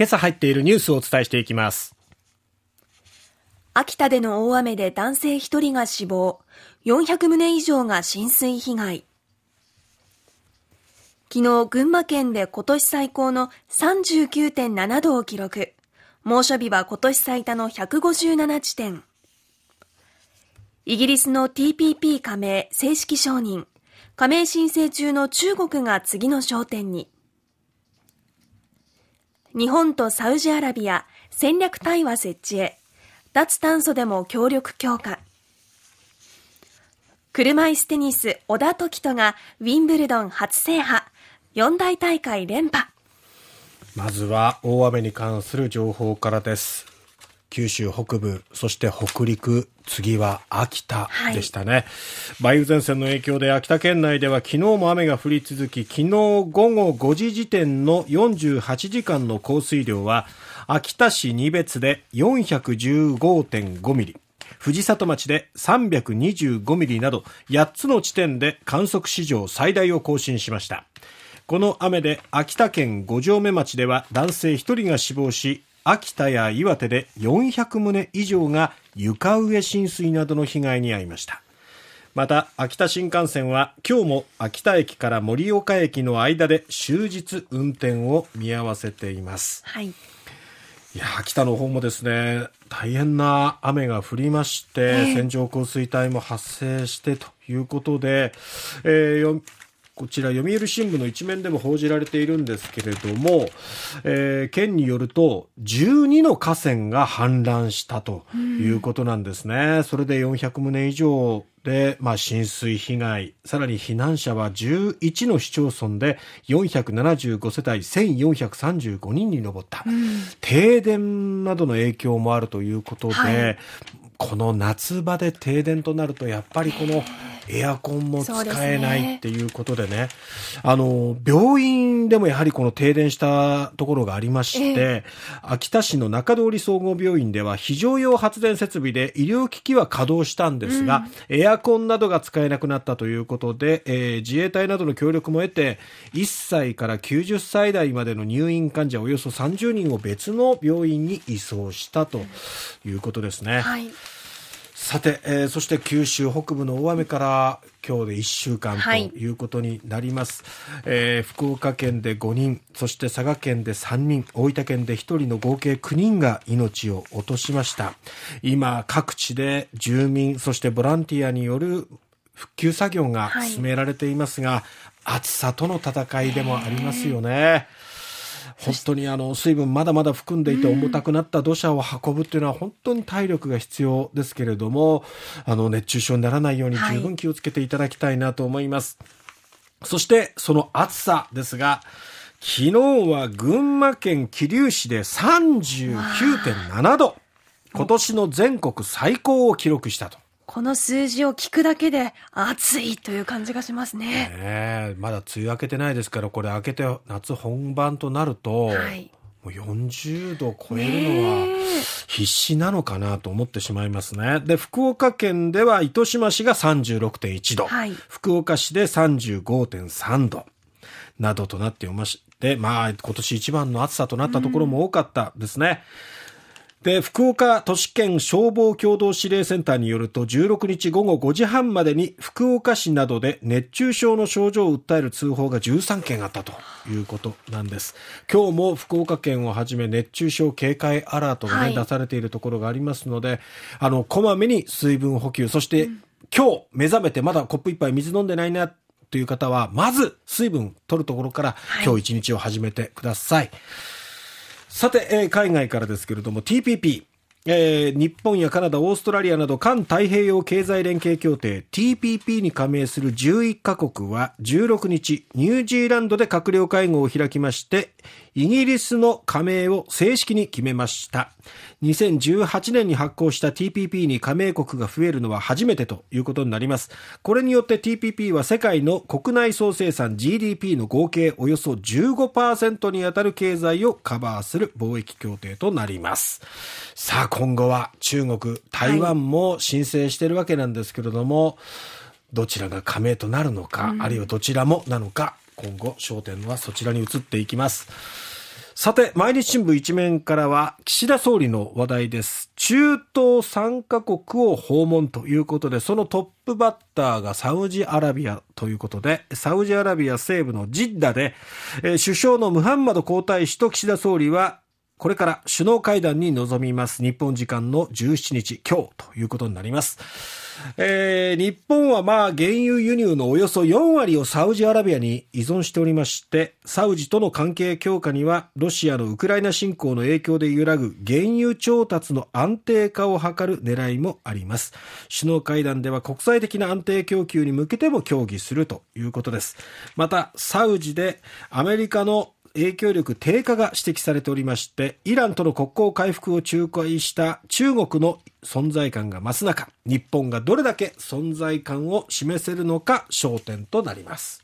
今朝入っているニュースをお伝えしていきます。秋田での大雨で男性1人が死亡、400棟以上が浸水被害。昨日、群馬県で今年最高の 39.7 度を記録。猛暑日は今年最多の157地点。イギリスの TPP 加盟正式承認。加盟申請中の中国が次の焦点に。日本とサウジアラビア、戦略対話設置へ。脱炭素でも協力強化。車いすテニス小田凱人がウィンブルドン初制覇、4大大会連覇。まずは大雨に関する情報からです。九州北部、そして北陸、次は秋田でしたね、はい、梅雨前線の影響で秋田県内では昨日も雨が降り続き、昨日午後5時時点の48時間の降水量は秋田市仁別で 415.5 ミリ、藤里町で325ミリなど8つの地点で観測史上最大を更新しました。この雨で秋田県五城目町では男性1人が死亡し、秋田や岩手で400棟以上が床上浸水などの被害に遭いました。また秋田新幹線は今日も秋田駅から盛岡駅の間で終日運転を見合わせています。はい、いや秋田の方もですね、大変な雨が降りまして、線状降水帯も発生してということで、こちら読売新聞の一面でも報じられているんですけれども、県によると12の河川が氾濫したということなんですね、それで400棟以上で、浸水被害、さらに避難者は11の市町村で475世帯1435人に上った、停電などの影響もあるということで、この夏場で停電となるとやっぱりこのエアコンも使えないっていうことでね、病院でもやはりこの停電したところがありまして、秋田市の中通り総合病院では非常用発電設備で医療機器は稼働したんですが、エアコンなどが使えなくなったということで、自衛隊などの協力も得て1歳から90歳代までの入院患者およそ30人を別の病院に移送したということですね、さて、そして九州北部の大雨から今日で1週間ということになります、福岡県で5人、そして佐賀県で3人、大分県で1人の合計9人が命を落としました。今各地で住民、そしてボランティアによる復旧作業が進められていますが、暑さとの戦いでもありますよね。本当に水分まだまだ含んでいて重たくなった土砂を運ぶというのは本当に体力が必要ですけれども、熱中症にならないように十分気をつけていただきたいなと思います、そしてその暑さですが、昨日は群馬県桐生市で 39.7 度、今年の全国最高を記録したと。この数字を聞くだけで暑いという感じがしますね。まだ梅雨明けてないですから、これ明けて夏本番となると、もう40度超えるのは必死なのかなと思ってしまいますね。で、福岡県では糸島市が 36.1 度、福岡市で 35.3 度などとなっておりまして、今年一番の暑さとなったところも多かったですね。で、福岡都市圏消防共同指令センターによると、16日午後5時半までに福岡市などで熱中症の症状を訴える通報が13件あったということなんです。今日も福岡県をはじめ熱中症警戒アラートが、出されているところがありますので、こまめに水分補給、そして、今日目覚めてまだコップ一杯水飲んでないなという方はまず水分取るところから今日一日を始めてください、さて、海外からですけれども TPP、日本やカナダ、オーストラリアなど環太平洋経済連携協定 TPP に加盟する11カ国は16日ニュージーランドで閣僚会合を開きまして、イギリスの加盟を正式に決めました。2018年に発効した TPP に加盟国が増えるのは初めてということになります。これによって TPP は世界の国内総生産 GDP の合計およそ 15% に当たる経済をカバーする貿易協定となります。さあ今後は中国、台湾も申請しているわけなんですけれども、どちらが加盟となるのか、あるいはどちらもなのか、今後焦点はそちらに移っていきます。さて、毎日新聞一面からは岸田総理の話題です。中東3カ国を訪問ということで、そのトップバッターがサウジアラビアということで、サウジアラビア西部のジッダで、首相のムハンマド皇太子と岸田総理はこれから首脳会談に臨みます。日本時間の17日今日ということになります。日本は原油輸入のおよそ4割をサウジアラビアに依存しておりまして、サウジとの関係強化にはロシアのウクライナ侵攻の影響で揺らぐ原油調達の安定化を図る狙いもあります。首脳会談では国際的な安定供給に向けても協議するということです。またサウジでアメリカの影響力低下が指摘されておりまして、イランとの国交回復を仲介した中国の存在感が増す中、日本がどれだけ存在感を示せるのか焦点となります。